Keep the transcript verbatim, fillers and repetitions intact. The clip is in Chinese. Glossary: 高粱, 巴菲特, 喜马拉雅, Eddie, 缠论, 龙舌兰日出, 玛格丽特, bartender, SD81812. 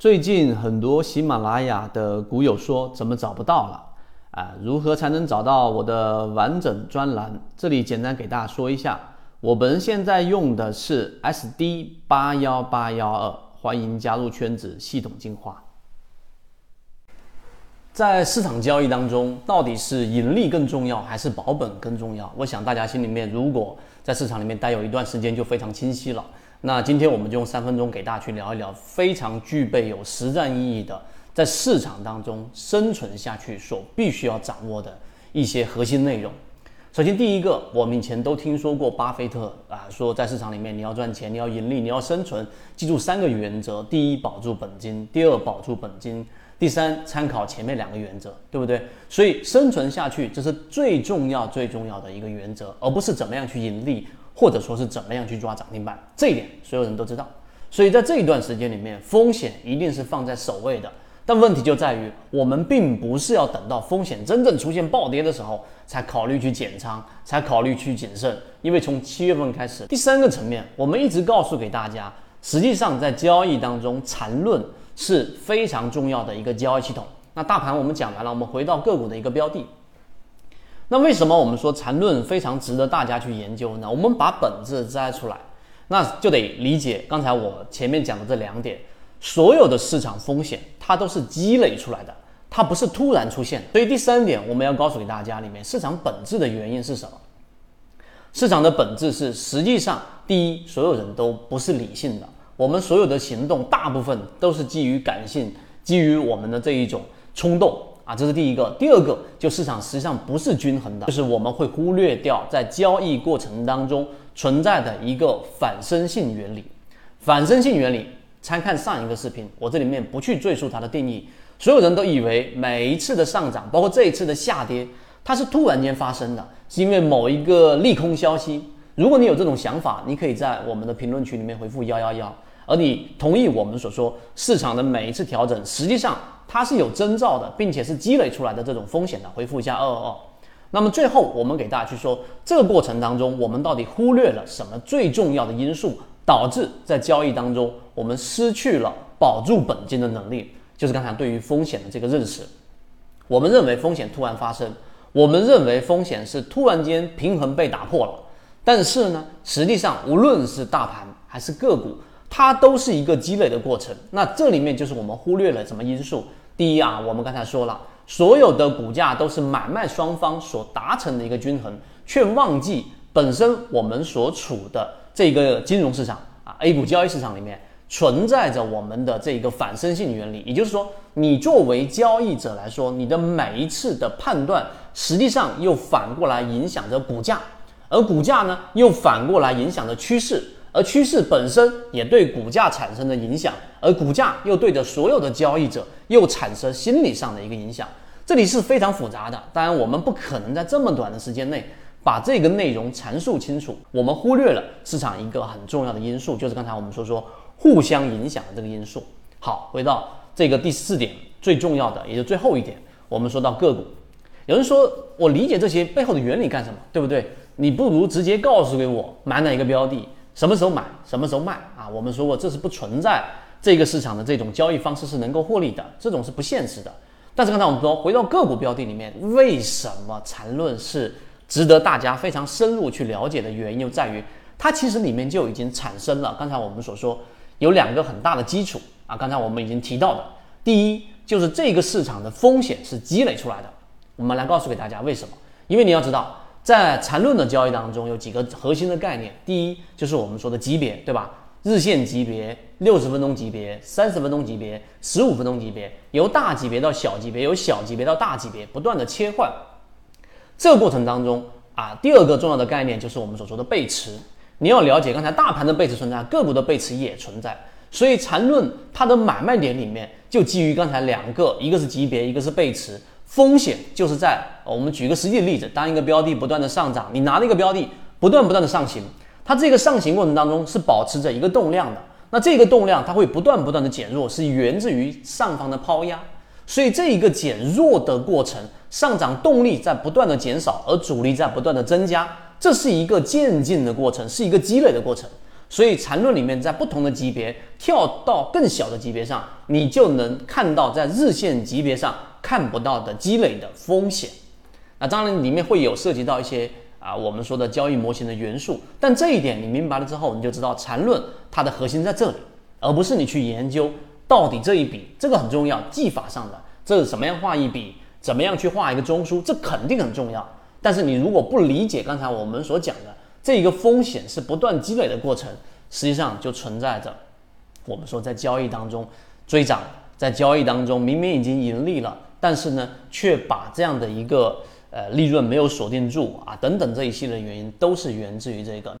最近很多喜马拉雅的股友说怎么找不到了啊？如何才能找到我的完整专栏？这里简单给大家说一下，我本人现在用的是 S D 八一八一二， 欢迎加入圈子系统进化。在市场交易当中，到底是盈利更重要还是保本更重要？我想大家心里面如果在市场里面待有一段时间就非常清晰了。那今天我们就用三分钟给大家去聊一聊非常具备有实战意义的，在市场当中生存下去所必须要掌握的一些核心内容。首先第一个，我们以前都听说过巴菲特啊说，在市场里面你要赚钱，你要盈利，你要生存，记住三个原则：第一，保住本金；第二，保住本金；第三，参考前面两个原则，对不对？所以生存下去，这是最重要最重要的一个原则，而不是怎么样去盈利，或者说是怎么样去抓涨停板，这一点所有人都知道。所以在这一段时间里面，风险一定是放在首位的。但问题就在于，我们并不是要等到风险真正出现暴跌的时候才考虑去减仓，才考虑去谨慎。因为从七月份开始，第三个层面，我们一直告诉给大家，实际上在交易当中，缠论是非常重要的一个交易系统。那大盘我们讲完了，我们回到个股的一个标的。那为什么我们说缠论非常值得大家去研究呢？我们把本质摘出来，那就得理解刚才我前面讲的这两点。所有的市场风险它都是积累出来的，它不是突然出现的。所以第三点，我们要告诉给大家里面市场本质的原因是什么。市场的本质是，实际上第一，所有人都不是理性的，我们所有的行动大部分都是基于感性，基于我们的这一种冲动啊，这是第一个。第二个，就市场实际上不是均衡的，就是我们会忽略掉在交易过程当中存在的一个反身性原理。反身性原理，参看上一个视频，我这里面不去赘述它的定义。所有人都以为每一次的上涨，包括这一次的下跌，它是突然间发生的，是因为某一个利空消息。如果你有这种想法，你可以在我们的评论区里面回复一一一，而你同意我们所说，市场的每一次调整，实际上它是有征兆的，并且是积累出来的这种风险的，回复一下二二二。那么最后，我们给大家去说，这个过程当中，我们到底忽略了什么最重要的因素，导致在交易当中我们失去了保住本金的能力，就是刚才对于风险的这个认识。我们认为风险突然发生，我们认为风险是突然间平衡被打破了，但是呢，实际上无论是大盘还是个股，它都是一个积累的过程。那这里面就是我们忽略了什么因素。第一啊，我们刚才说了，所有的股价都是买卖双方所达成的一个均衡，却忘记本身我们所处的这个金融市场啊 ，A 股交易市场里面存在着我们的这个反身性原理，也就是说，你作为交易者来说，你的每一次的判断，实际上又反过来影响着股价，而股价呢，又反过来影响着趋势，而趋势本身也对股价产生了影响，而股价又对着所有的交易者又产生心理上的一个影响。这里是非常复杂的，当然我们不可能在这么短的时间内把这个内容阐述清楚。我们忽略了市场一个很重要的因素，就是刚才我们所 说, 说互相影响的这个因素。好，回到这个第四点，最重要的也就是最后一点，我们说到个股。有人说，我理解这些背后的原理干什么，对不对？你不如直接告诉给我买哪一个标的，什么时候买，什么时候卖啊？我们说过，这是不存在这个市场的这种交易方式是能够获利的，这种是不现实的。但是刚才我们说，回到个股标的里面，为什么缠论是值得大家非常深入去了解的原因，就在于它其实里面就已经产生了刚才我们所说有两个很大的基础啊，刚才我们已经提到的，第一就是这个市场的风险是积累出来的。我们来告诉给大家为什么，因为你要知道，在缠论的交易当中有几个核心的概念，第一就是我们说的级别，对吧？日线级别、六十分钟级别、三十分钟级别、十五分钟级别，由大级别到小级别，由小级别到大级别，不断的切换。这个过程当中啊，第二个重要的概念就是我们所说的背驰。你要了解，刚才大盘的背驰存在，个股的背驰也存在。所以缠论它的买卖点里面就基于刚才两个，一个是级别，一个是背驰。风险就是在、哦、我们举个实际的例子，当一个标的不断的上涨，你拿了一个标的不断不断的上行，它这个上行过程当中是保持着一个动量的，那这个动量它会不断不断的减弱，是源自于上方的抛压。所以这一个减弱的过程，上涨动力在不断的减少，而阻力在不断的增加，这是一个渐进的过程，是一个积累的过程。所以缠论里面在不同的级别跳到更小的级别上，你就能看到在日线级别上看不到的积累的风险。那当然里面会有涉及到一些啊我们说的交易模型的元素，但这一点你明白了之后，你就知道缠论它的核心在这里，而不是你去研究到底这一笔，这个很重要，技法上的这是怎么样画一笔，怎么样去画一个中枢，这肯定很重要。但是你如果不理解刚才我们所讲的这一个风险是不断积累的过程，实际上就存在着我们说在交易当中追涨，在交易当中明明已经盈利了，但是呢却把这样的一个呃利润没有锁定住啊等等这一系列的原因，都是源自于这个。